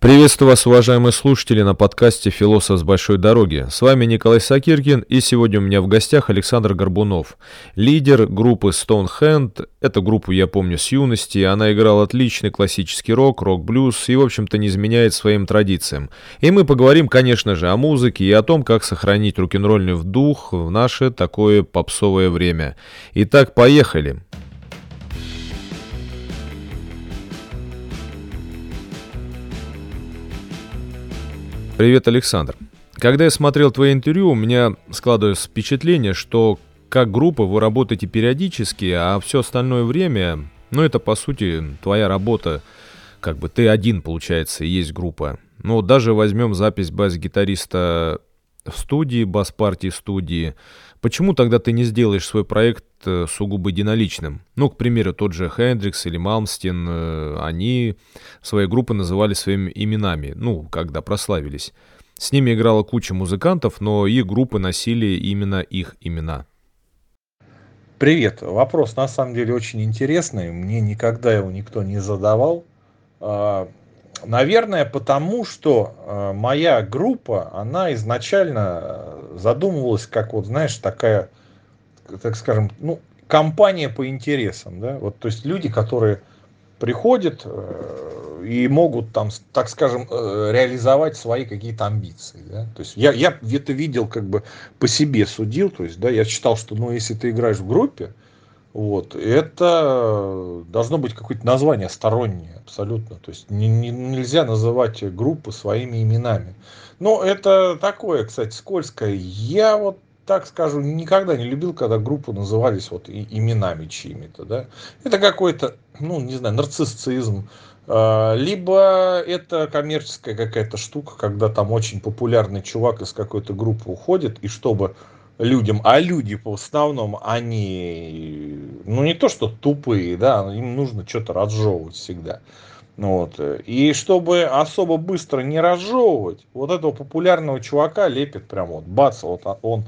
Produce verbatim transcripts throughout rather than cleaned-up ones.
Приветствую вас, уважаемые слушатели, на подкасте «Философ с большой дороги». С вами Николай Сакиркин, и сегодня у меня в гостях Александр Горбунов, лидер группы Stonehand. Эту группу я помню с юности, она играла отличный классический рок, рок-блюз и, в общем-то, не изменяет своим традициям. И мы поговорим, конечно же, о музыке и о том, как сохранить рок-н-ролльный дух в наше такое попсовое время. Итак, поехали! Привет, Александр. Когда я смотрел твои интервью, у меня складывалось впечатление, что как группа вы работаете периодически, а все остальное время, ну это по сути твоя работа, как бы ты один, получается, и есть группа. Ну даже возьмем запись бас-гитариста в студии, бас-партии студии. Почему тогда ты не сделаешь свой проект сугубо единоличным? Ну, к примеру, тот же Хендрикс или Мальмстин, они свои группы называли своими именами, ну, когда прославились. С ними играла куча музыкантов, но их группы носили именно их имена. Привет. Вопрос, на самом деле, очень интересный. Мне никогда его никто не задавал. Наверное, потому что моя группа, она изначально задумывалась как, вот, знаешь, такая, так скажем, ну, компания по интересам, да, вот, то есть люди, которые приходят и могут там, так скажем, реализовать свои какие-то амбиции, да, то есть я, я это видел, как бы по себе судил, то есть, да, я считал, что, ну, если ты играешь в группе, вот, это должно быть какое-то название стороннее абсолютно. То есть не, не, нельзя называть группы своими именами. Но это такое, кстати, скользкое. Я вот так скажу, никогда не любил, когда группы назывались вот и, именами чьими-то. Да? Это какой-то, ну, не знаю, нарциссизм. Либо это коммерческая какая-то штука, когда там очень популярный чувак из какой-то группы уходит, и чтобы... людям, а люди в основном, они, ну, не то что тупые, да, им нужно что-то разжевывать всегда. Вот. И чтобы особо быстро не разжевывать, вот этого популярного чувака лепит прям вот, бац, вот он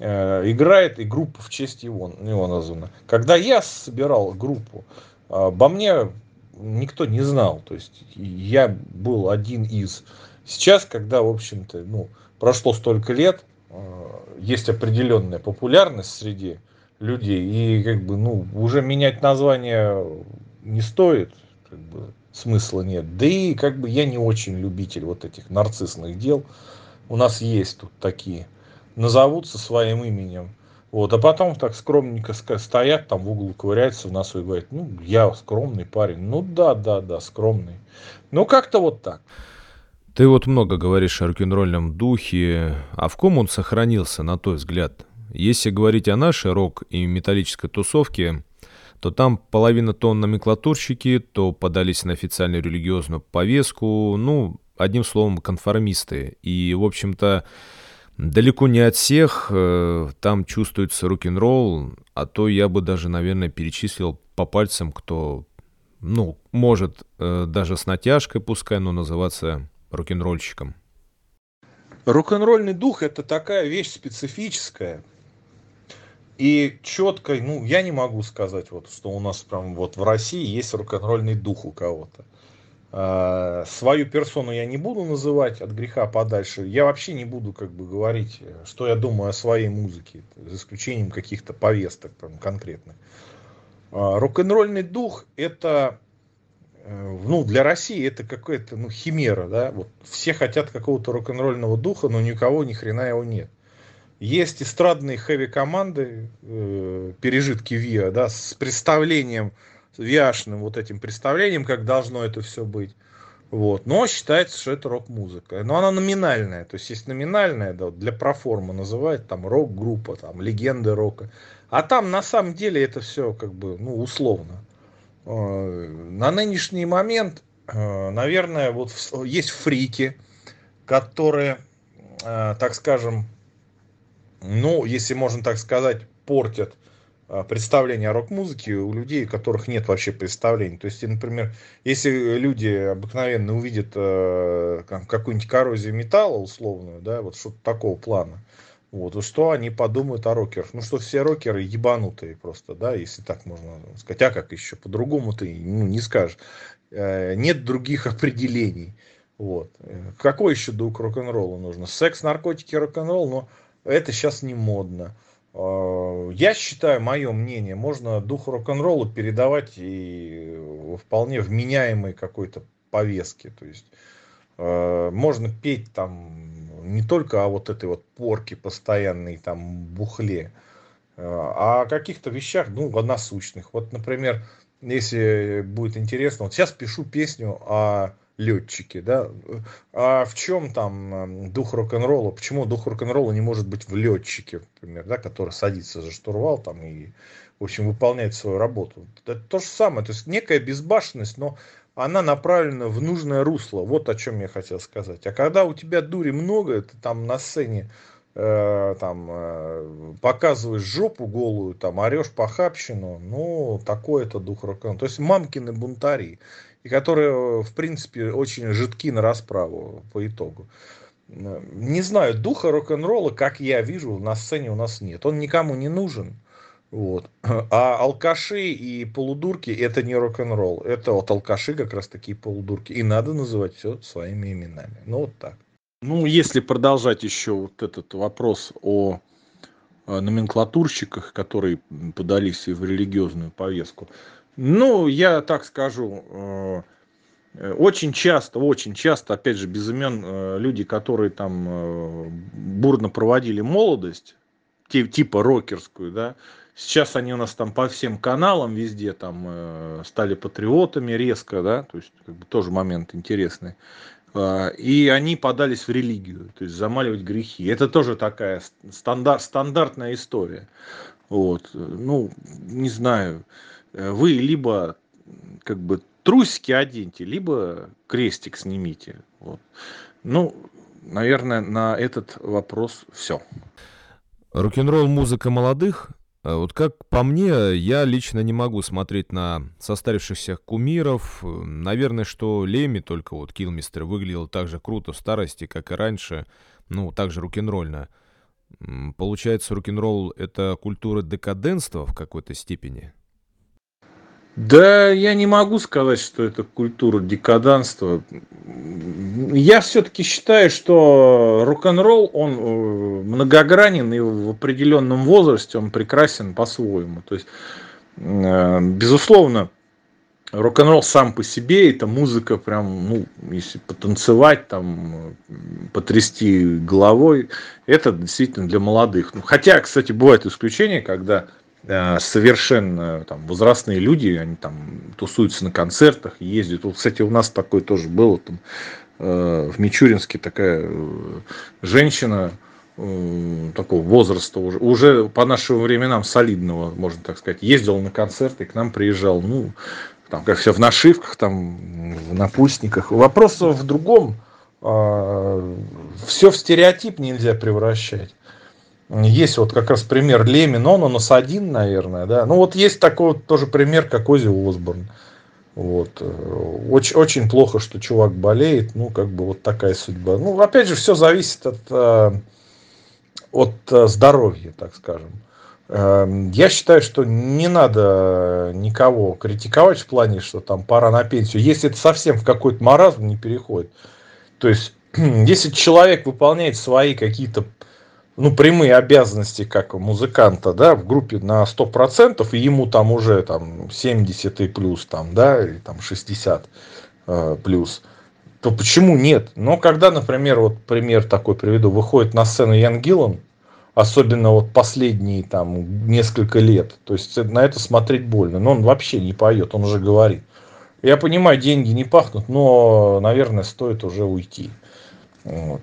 э, играет, и группа в честь его, его названа. Когда я собирал группу, обо мне никто не знал, то есть я был один из. Сейчас, когда, в общем-то, ну, прошло столько лет, есть определенная популярность среди людей, и как бы, ну, уже менять название не стоит, как бы, смысла нет. Да и как бы я не очень любитель вот этих нарциссных дел. У нас есть тут такие, назовутся своим именем, вот, а потом так скромненько стоят там в углу, ковыряются в носу и говорят: ну, я скромный парень. Ну да, да, да, скромный. Ну как-то вот так. Ты вот много говоришь о рок-н-ролльном духе, а в ком он сохранился, на твой взгляд? Если говорить о нашей рок- и металлической тусовке, то там половина то номенклатурщики, то подались на официальную религиозную повестку, ну, одним словом, конформисты. И, в общем-то, далеко не от всех э, там чувствуется рок-н-ролл, а то я бы даже, наверное, перечислил по пальцам, кто, ну, может, э, даже с натяжкой, пускай, но называться... рок-н-ролльщиком? Рок-н-ролльный дух — это такая вещь специфическая и четкой, ну, я не могу сказать, вот, что у нас прям вот в России есть рок-н-ролльный дух у кого-то. А, свою персону я не буду называть от греха подальше. Я вообще не буду, как бы, говорить, что я думаю о своей музыке, за исключением каких-то повесток прям конкретных. А, рок-н-ролльный дух — это... Ну, для России это какая-то, ну, химера, да, вот все хотят какого-то рок-н-ролльного духа, но ни у кого ни хрена его нет. Есть эстрадные хэви-команды, э, пережитки ВИА, да, с представлением, ВИАшным вот этим представлением, как должно это все быть, вот, но считается, что это рок-музыка, но она номинальная, то есть есть номинальная, да, для проформы называют, там, рок-группа, там, легенды рока, а там, на самом деле, это все, как бы, ну, условно. На нынешний момент, наверное, вот есть фрики, которые, так скажем, ну, если можно так сказать, портят представление о рок-музыке у людей, у которых нет вообще представлений. То есть, например, если люди обыкновенно увидят какую-нибудь коррозию металла условную, да, вот что-то такого плана, вот, что они подумают о рокерах? Ну, что все рокеры ебанутые просто, да, если так можно сказать. А как еще? По-другому ты, ну, не скажешь. Нет других определений. Вот. Какой еще дух рок-н-ролла нужно? Секс, наркотики, рок-н-ролл, но это сейчас не модно. Я считаю, мое мнение, можно дух рок-н-ролла передавать и вполне вменяемой какой-то повестке. То есть можно петь там не только о вот этой вот порке постоянной, там, бухле, а о каких-то вещах, ну, насущных. Вот, например, если будет интересно, вот сейчас пишу песню о летчике, да, а в чем там дух рок-н-ролла, почему дух рок-н-ролла не может быть в летчике, например, да, который садится за штурвал там и, в общем, выполняет свою работу. Это то же самое, то есть некая безбашенность, но она направлена в нужное русло, вот о чем я хотел сказать. А когда у тебя дури много, ты там на сцене э, там, э, показываешь жопу голую, там, орешь похабщину, ну, такой это дух рок-н-ролла. То есть мамкины бунтари, и которые, в принципе, очень жидки на расправу по итогу. Не знаю, духа рок-н-ролла, как я вижу, на сцене у нас нет. Он никому не нужен. Вот. А алкаши и полудурки — это не рок-н-ролл. Это вот алкаши как раз такие полудурки. И надо называть все своими именами. Ну, вот так. Ну, если продолжать еще вот этот вопрос о номенклатурщиках, которые подались и в религиозную повестку. Ну, я так скажу, очень часто, очень часто, опять же, без имен, люди, которые там бурно проводили молодость, типа рокерскую, да, сейчас они у нас там по всем каналам везде там стали патриотами резко, да, то есть как бы тоже момент интересный, и они подались в религию, то есть замаливать грехи. Это тоже такая стандарт, стандартная история. Вот, ну, не знаю. Вы либо как бы трусики оденьте, либо крестик снимите. Вот. Ну, наверное, на этот вопрос все. Рок-н-ролл — музыка молодых. Вот как по мне, я лично не могу смотреть на состарившихся кумиров. Наверное, что Леми, только вот Килмистер, выглядел так же круто в старости, как и раньше. Ну, так же рок-н-ролльно. Получается, рок-н-ролл — это культура декаденства в какой-то степени? Да, я не могу сказать, что это культура декаданства. Я все-таки считаю, что рок-н-ролл, он многогранен, и в определенном возрасте он прекрасен по-своему. То есть, безусловно, рок-н-ролл сам по себе, это музыка прям, ну, если потанцевать, там, потрясти головой, это действительно для молодых. Хотя, кстати, бывают исключения, когда совершенно там возрастные люди, они там тусуются на концертах, ездят. Вот, кстати, у нас такое тоже было. Там, э, в Мичуринске такая э, женщина э, такого возраста, уже, уже по нашим временам солидного, можно так сказать, ездила на концерты, к нам приезжала. Ну, там, как все в нашивках, там, в напульсниках. Вопрос в другом. Э, все в стереотип нельзя превращать. Есть вот как раз пример Леми, но он у нас один, наверное, да. Ну, вот есть такой вот тоже пример, как Оззи Осборн. Вот. Очень, очень плохо, что чувак болеет. Ну, как бы вот такая судьба. Ну, опять же, все зависит от, от здоровья, так скажем. Я считаю, что не надо никого критиковать в плане, что там пора на пенсию. Если это совсем в какой-то маразм не переходит. То есть, если человек выполняет свои какие-то, ну, прямые обязанности как музыканта, да, в группе на сто процентов, и ему там уже там семьдесят и плюс, там, да, или там шестьдесят э, плюс, то почему нет? Но когда, например, вот пример такой приведу, выходит на сцену Ян Гиллан, особенно вот последние там несколько лет, то есть на это смотреть больно, но он вообще не поет, он уже говорит. Я понимаю, деньги не пахнут, но, наверное, стоит уже уйти. Вот.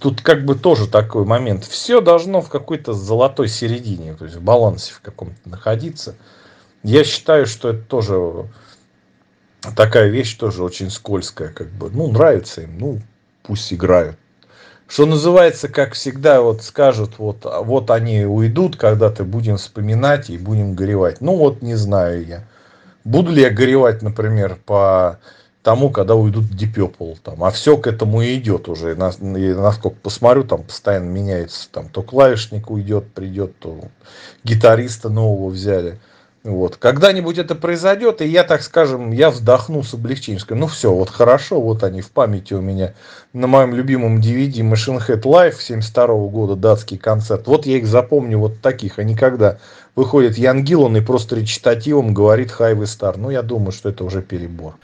Тут как бы тоже такой момент. Все должно в какой-то золотой середине, то есть в балансе в каком-то находиться. Я считаю, что это тоже такая вещь, тоже очень скользкая. Как бы. Ну, нравится им, ну, пусть играют. Что называется, как всегда, вот скажут, вот, вот они уйдут, когда-то будем вспоминать и будем горевать. Ну, вот не знаю я. Буду ли я горевать, например, по тому, когда уйдут Deep Purple, там, а все к этому и идет уже, и, на, и насколько посмотрю, там постоянно меняется, там, то клавишник уйдет, придет, то гитариста нового взяли, Вот. Когда-нибудь это произойдет, и я, так скажем, я вздохну с облегчением. Скажу, ну все, вот хорошо, вот они в памяти у меня на моем любимом ди ви ди Machine Head Live семьдесят второго года, датский концерт. Вот я их запомню вот таких, а не когда выходит Ян Гиллан и просто речитативом говорит Highway Star. Ну, я думаю, что это уже перебор.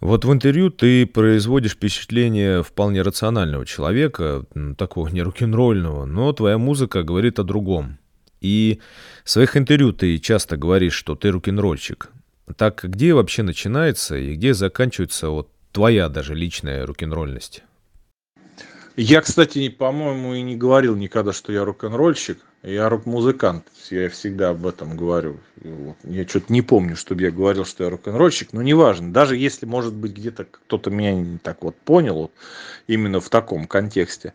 Вот в интервью ты производишь впечатление вполне рационального человека, такого не рок-н-ролльного, но твоя музыка говорит о другом. И в своих интервью ты часто говоришь, что ты рок-н-ролльщик. Так где вообще начинается и где заканчивается вот твоя даже личная рок-н-ролльность? Я, кстати, по-моему, и не говорил никогда, что я рок-н-ролльщик. Я рок-музыкант. Я всегда об этом говорю. Я что-то не помню, чтобы я говорил, что я рок-н-ролльщик. Но неважно. Даже если, может быть, где-то кто-то меня не так вот понял, именно в таком контексте.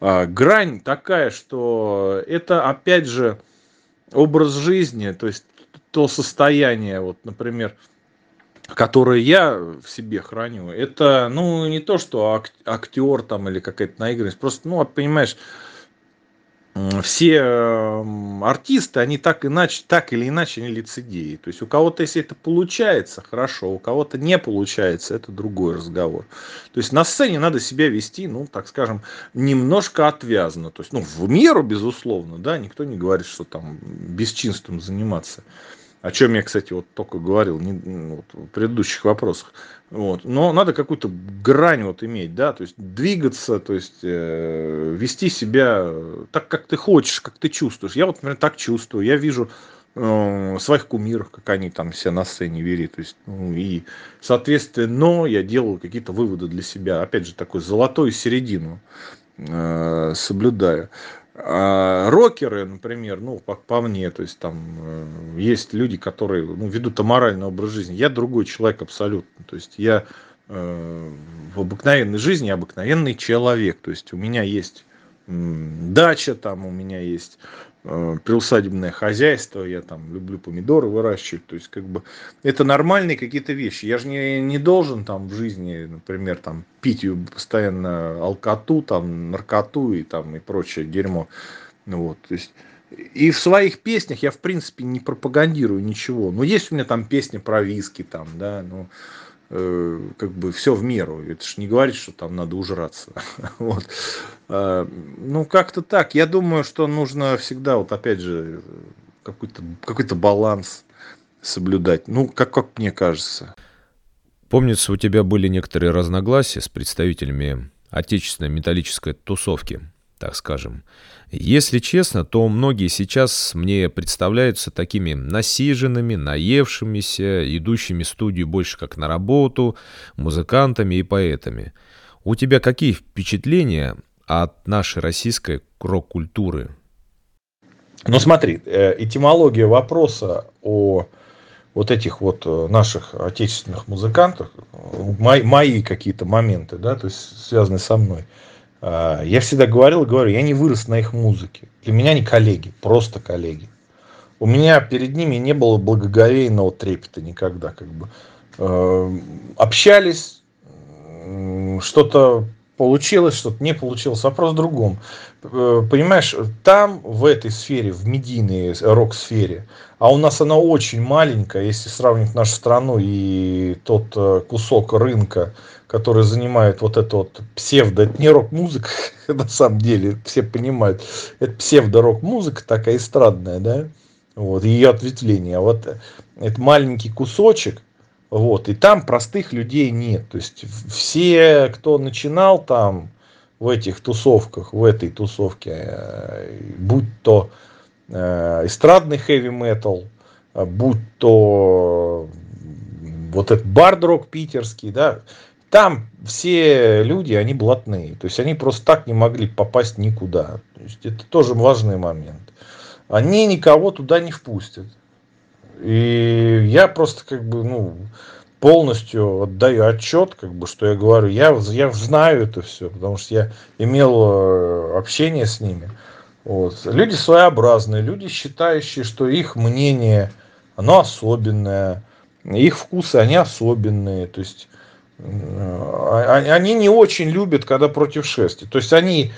Грань такая, что это, опять же, образ жизни, то есть то состояние, вот, например, которое я в себе храню, это, ну, не то, что актер там или какая-то наигранность, просто, ну, понимаешь, все артисты, они так иначе, так или иначе, они лицедеи. То есть у кого-то, если это получается, хорошо, у кого-то не получается, это другой разговор. То есть на сцене надо себя вести, ну, так скажем, немножко отвязно. То есть, ну, в меру, безусловно, да, никто не говорит, что там бесчинством заниматься. О чем я, кстати, вот только говорил не, вот, в предыдущих вопросах. Вот. Но надо какую-то грань вот иметь, да, то есть двигаться, то есть э, вести себя так, как ты хочешь, как ты чувствуешь. Я вот, например, так чувствую. Я вижу э, своих кумиров, как они там себя на сцене вели. То есть, ну, и, соответственно, я делаю какие-то выводы для себя. Опять же, такую золотую середину э, соблюдаю. А рокеры, например, ну, по, по мне, то есть там э, есть люди, которые, ну, ведут аморальный образ жизни. Я другой человек абсолютно. То есть я э, в обыкновенной жизни обыкновенный человек. То есть у меня есть э, дача, там у меня есть э, приусадебное хозяйство, я там люблю помидоры выращивать. То есть, как бы, это нормальные какие-то вещи. Я же не, не должен там в жизни, например, там пить постоянно алкоту, там, наркоту и, там, и прочее дерьмо. Вот, то есть, и в своих песнях я, в принципе, не пропагандирую ничего. Ну, есть у меня там песни про виски, там, да, ну, э, как бы все в меру. Это ж не говорит, что там надо ужраться. Вот. Э, ну, как-то так. Я думаю, что нужно всегда, вот опять же, какой-то, какой-то баланс соблюдать. Ну, как, как мне кажется. Помнится, у тебя были некоторые разногласия с представителями отечественной металлической тусовки, так скажем. Если честно, то многие сейчас мне представляются такими насиженными, наевшимися, идущими в студию больше как на работу, музыкантами и поэтами. У тебя какие впечатления от нашей российской рок-культуры? Ну смотри, этимология вопроса о... вот этих вот наших отечественных музыкантов, мои, мои какие-то моменты, да, то есть связанные со мной, я всегда говорил и говорю, я не вырос на их музыке. Для меня они коллеги, просто коллеги. У меня перед ними не было благоговейного трепета никогда, как бы. Общались, что-то получилось, что-то не получилось. Вопрос в другом. Понимаешь, там, в этой сфере, в медийной рок-сфере, а у нас она очень маленькая, если сравнить нашу страну и тот кусок рынка, который занимает вот это вот псевдо, это не рок-музыка, на самом деле, все понимают, это псевдо-рок-музыка такая эстрадная, да, вот, ее ответвление, а вот это маленький кусочек. Вот, и там простых людей нет. То есть все, кто начинал там в этих тусовках, в этой тусовке, будь то эстрадный хэви-метал, будь то вот этот бард-рок питерский, да, там все люди, они блатные. То есть они просто так не могли попасть никуда. То есть это тоже важный момент. Они никого туда не впустят. И я просто как бы, ну, полностью отдаю отчет, как бы, что я говорю, я, я знаю это все, потому что я имел общение с ними. Вот. Люди своеобразные, люди, считающие, что их мнение, оно особенное, их вкусы, они особенные, то есть они не очень любят, когда против шерсти, то есть они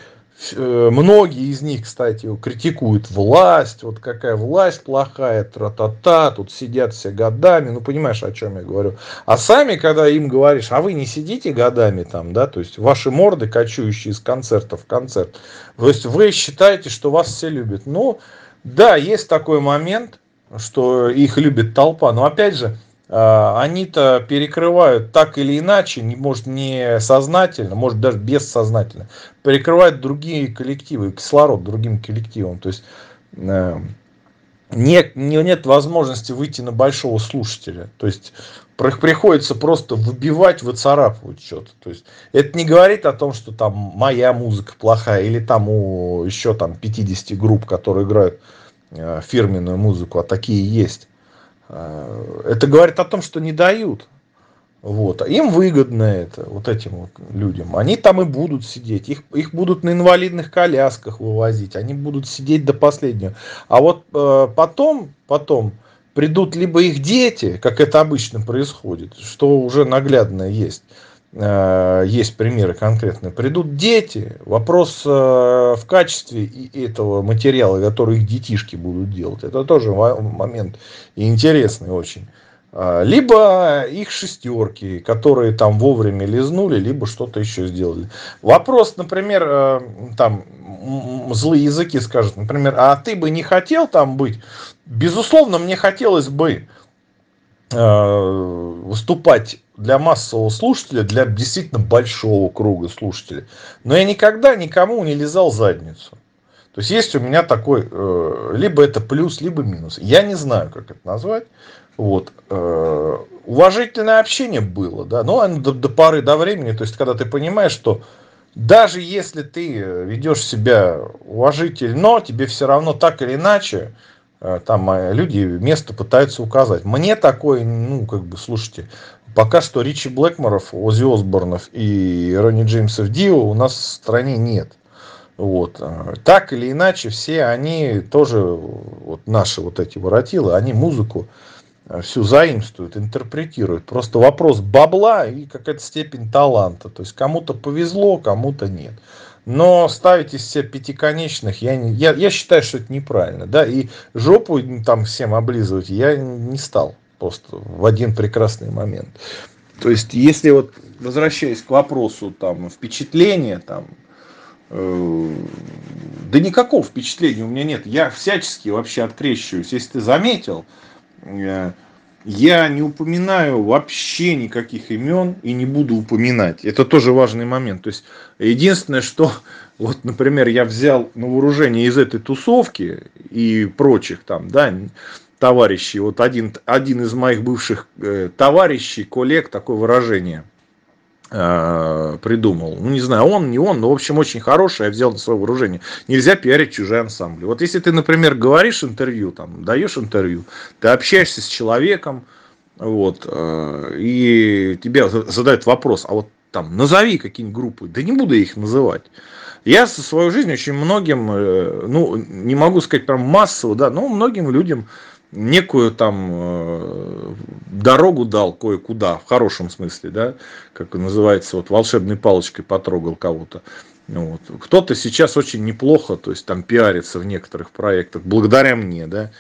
Многие из них, кстати, критикуют власть, вот какая власть плохая, тра-та-та, тут сидят все годами, ну, понимаешь, о чем я говорю. А сами, когда им говоришь, а вы не сидите годами там, да, то есть ваши морды, кочующие из концерта в концерт, то есть вы считаете, что вас все любят. Ну, да, есть такой момент, что их любит толпа, но, опять же, они-то перекрывают так или иначе, может не сознательно, может даже бессознательно, перекрывают другие коллективы, кислород другим коллективам. То есть нет, нет возможности выйти на большого слушателя. То есть приходится просто выбивать, выцарапывать что-то. То есть это не говорит о том, что там моя музыка плохая или там у еще там пятьдесят групп, которые играют фирменную музыку, а такие есть. Это говорит о том, что не дают. Вот. Им выгодно это, вот этим вот людям. Они там и будут сидеть. Их, их будут на инвалидных колясках вывозить. Они будут сидеть до последнего. А вот э, потом, потом придут либо их дети, как это обычно происходит, что уже наглядно есть. Э, есть примеры конкретные. Придут дети. Вопрос э, в качестве этого материала, который их детишки будут делать. Это тоже момент интересный очень. Либо их шестерки, которые там вовремя лизнули, либо что-то еще сделали. Вопрос, например, там злые языки скажут, например, а ты бы не хотел там быть? Безусловно, мне хотелось бы выступать для массового слушателя, для действительно большого круга слушателей. Но я никогда никому не лизал задницу. То есть, есть у меня такой, либо это плюс, либо минус. Я не знаю, как это назвать. Вот. Уважительное общение было, да, но оно до, до поры до времени, то есть, когда ты понимаешь, что даже если ты ведешь себя уважительно, но тебе все равно так или иначе, там люди место пытаются указать. Мне такое, ну, как бы, слушайте, пока что Ричи Блэкморов, Оззи Осборнов и Ронни Джеймсов Дио у нас в стране нет. Вот. Так или иначе, все они тоже, вот наши вот эти воротилы, они музыку всю заимствуют, интерпретируют. Просто вопрос бабла и какая-то степень таланта. То есть кому-то повезло, кому-то нет. Но ставить из себя пятиконечных, я, не, я, я считаю, что это неправильно. Да? И жопу там всем облизывать я не стал. Просто в один прекрасный момент. То есть, если вот, возвращаясь к вопросу там, впечатления, там, да никакого впечатления у меня нет. Я всячески вообще открещиваюсь. Если ты заметил, я не упоминаю вообще никаких имен и не буду упоминать. Это тоже важный момент. То есть, единственное, что, вот, например, я взял на вооружение из этой тусовки и прочих там, да, товарищей. Вот один, один из моих бывших товарищей, коллег, такое выражение придумал. Ну, не знаю, он, не он, но, в общем, очень хороший, я взял на свое вооружение. Нельзя пиарить чужие ансамбли. Вот если ты, например, говоришь интервью, там, даешь интервью, ты общаешься с человеком, вот, и тебе задают вопрос, а вот там, назови какие-нибудь группы, да не буду их называть. Я со своей жизнью очень многим, ну, не могу сказать прям массово, да, но многим людям некую там э, дорогу дал кое-куда, в хорошем смысле, да, как называется, вот волшебной палочкой потрогал кого-то. Вот. Кто-то сейчас очень неплохо, то есть там пиарится в некоторых проектах, благодаря мне, да.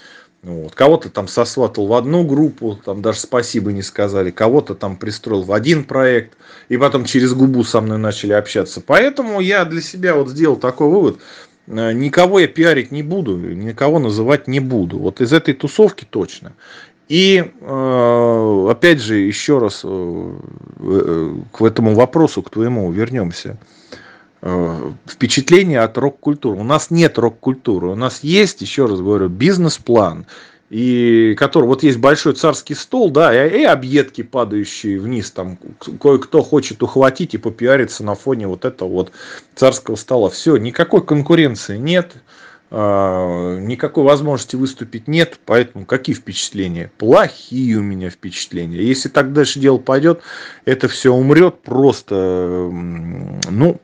Вот. Кого-то там сосватал в одну группу, там даже спасибо не сказали, кого-то там пристроил в один проект, и потом через губу со мной начали общаться. Поэтому я для себя вот сделал такой вывод. Никого я пиарить не буду, никого называть не буду. Вот из этой тусовки точно. И, опять же, еще раз к этому вопросу, к твоему, вернемся. Впечатление от рок-культуры. У нас нет рок-культуры. У нас есть, еще раз говорю, бизнес-план. И который, вот есть большой царский стол, да, и, и объедки, падающие вниз, там кое-кто хочет ухватить и попиариться на фоне вот этого вот царского стола. Все, никакой конкуренции нет, э, никакой возможности выступить нет, поэтому какие впечатления? Плохие у меня впечатления. Если так дальше дело пойдет, это все умрет просто, ну,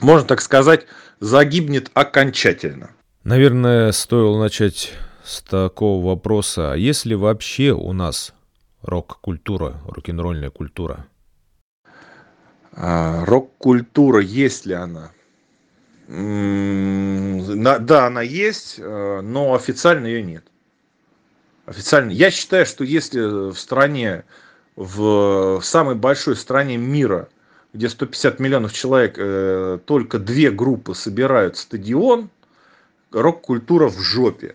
можно так сказать, загибнет окончательно. Наверное, стоило начать с такого вопроса, есть ли вообще у нас рок-культура, рок-н-ролльная культура? А, рок-культура, есть ли она? Да, она есть, но официально ее нет. Официально. Я считаю, что если в стране, в самой большой стране мира, где сто пятьдесят миллионов человек, только две группы собирают стадион, рок-культура в жопе.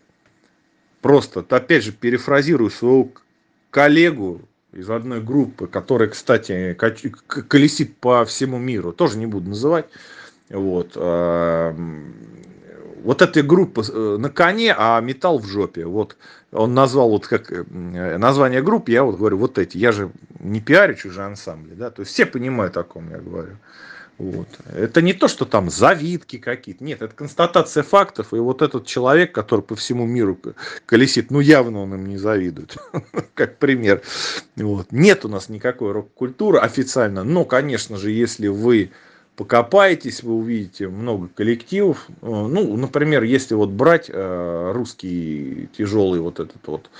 Просто, опять же, перефразирую своего коллегу из одной группы, который, кстати, колесит по всему миру, тоже не буду называть. Вот. Вот эта группа на коне, а металл в жопе. Вот он назвал вот как название групп, я вот говорю, вот эти. Я же не пиарю чужие ансамбли, да, то есть все понимают, о ком я говорю. Вот. Это не то, что там завидки какие-то. Нет, это констатация фактов. И вот этот человек, который по всему миру колесит, ну явно он им не завидует, как пример. Вот. Нет у нас никакой рок-культуры официально. Но, конечно же, если вы покопаетесь, вы увидите много коллективов. Ну, например, если вот брать русский тяжелый вот этот вот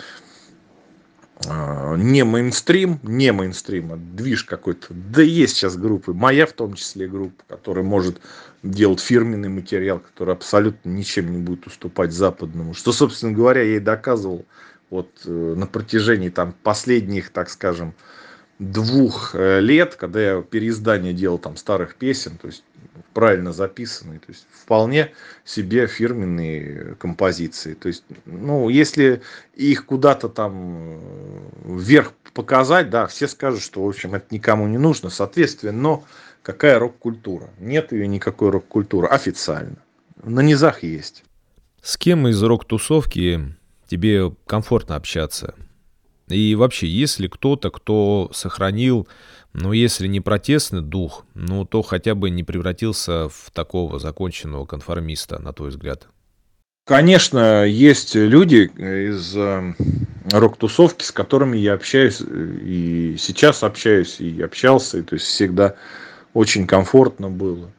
не мейнстрим, не мейнстрим, а движ какой-то. Да есть сейчас группы, моя в том числе группа, которая может делать фирменный материал, который абсолютно ничем не будет уступать западному. Что, собственно говоря, я и доказывал вот на протяжении там последних, так скажем, двух лет, когда я переиздание делал там старых песен, то есть правильно записанные, то есть вполне себе фирменные композиции. То есть, ну, если их куда-то там вверх показать, да, все скажут, что, в общем, это никому не нужно, соответственно, но какая рок-культура? Нет ее никакой рок-культуры официально. На низах есть. С кем из рок-тусовки тебе комфортно общаться? И вообще, есть ли кто-то, кто сохранил, ну, если не протестный дух, ну, то хотя бы не превратился в такого законченного конформиста, на твой взгляд? Конечно, есть люди из рок-тусовки, с которыми я общаюсь, и сейчас общаюсь, и общался, и, то есть всегда очень комфортно было.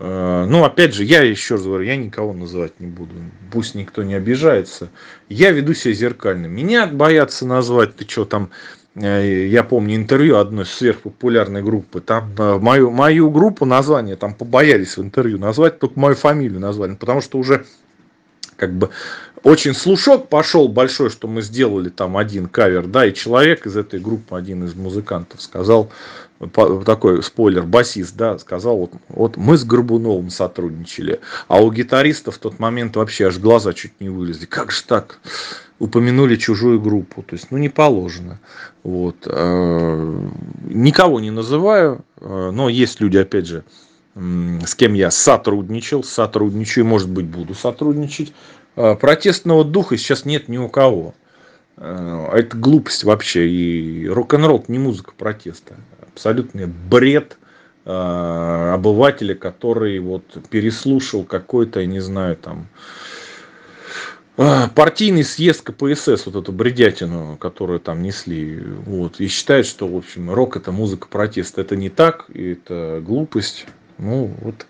Ну, опять же, я еще раз говорю, я никого называть не буду, пусть никто не обижается. Я веду себя зеркально. Меня боятся назвать, ты что там, я помню интервью одной сверхпопулярной группы, там мою, мою группу название, там побоялись в интервью назвать, только мою фамилию назвали, потому что уже как бы очень слушок пошел большой, что мы сделали там один кавер, да, и человек из этой группы, один из музыкантов, сказал, такой спойлер, басист, да, сказал, вот, вот мы с Горбуновым сотрудничали, а у гитариста в тот момент вообще аж глаза чуть не вылезли, как же так, упомянули чужую группу, то есть, ну, не положено, вот, никого не называю, но есть люди, опять же, с кем я сотрудничал, сотрудничаю, может быть, буду сотрудничать, протестного духа сейчас нет ни у кого, это глупость вообще, и рок-н-ролл не музыка протеста. Абсолютный бред э, обывателя, который вот переслушал какой-то, я не знаю, там э, партийный съезд ка пэ эс эс, вот эту бредятину, которую там несли, вот, и считает, что, в общем, рок — это музыка протеста. Это не так, и это глупость. Ну, вот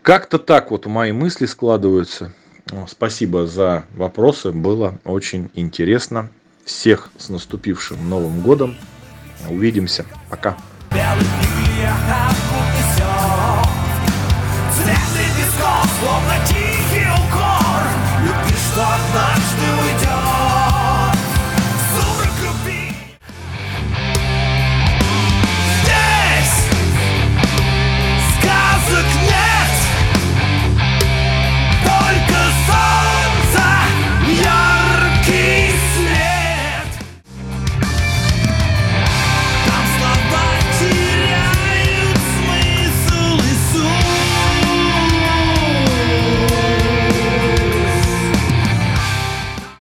как-то так вот мои мысли складываются. Спасибо за вопросы, было очень интересно. Всех с наступившим Новым годом! Увидимся. Пока.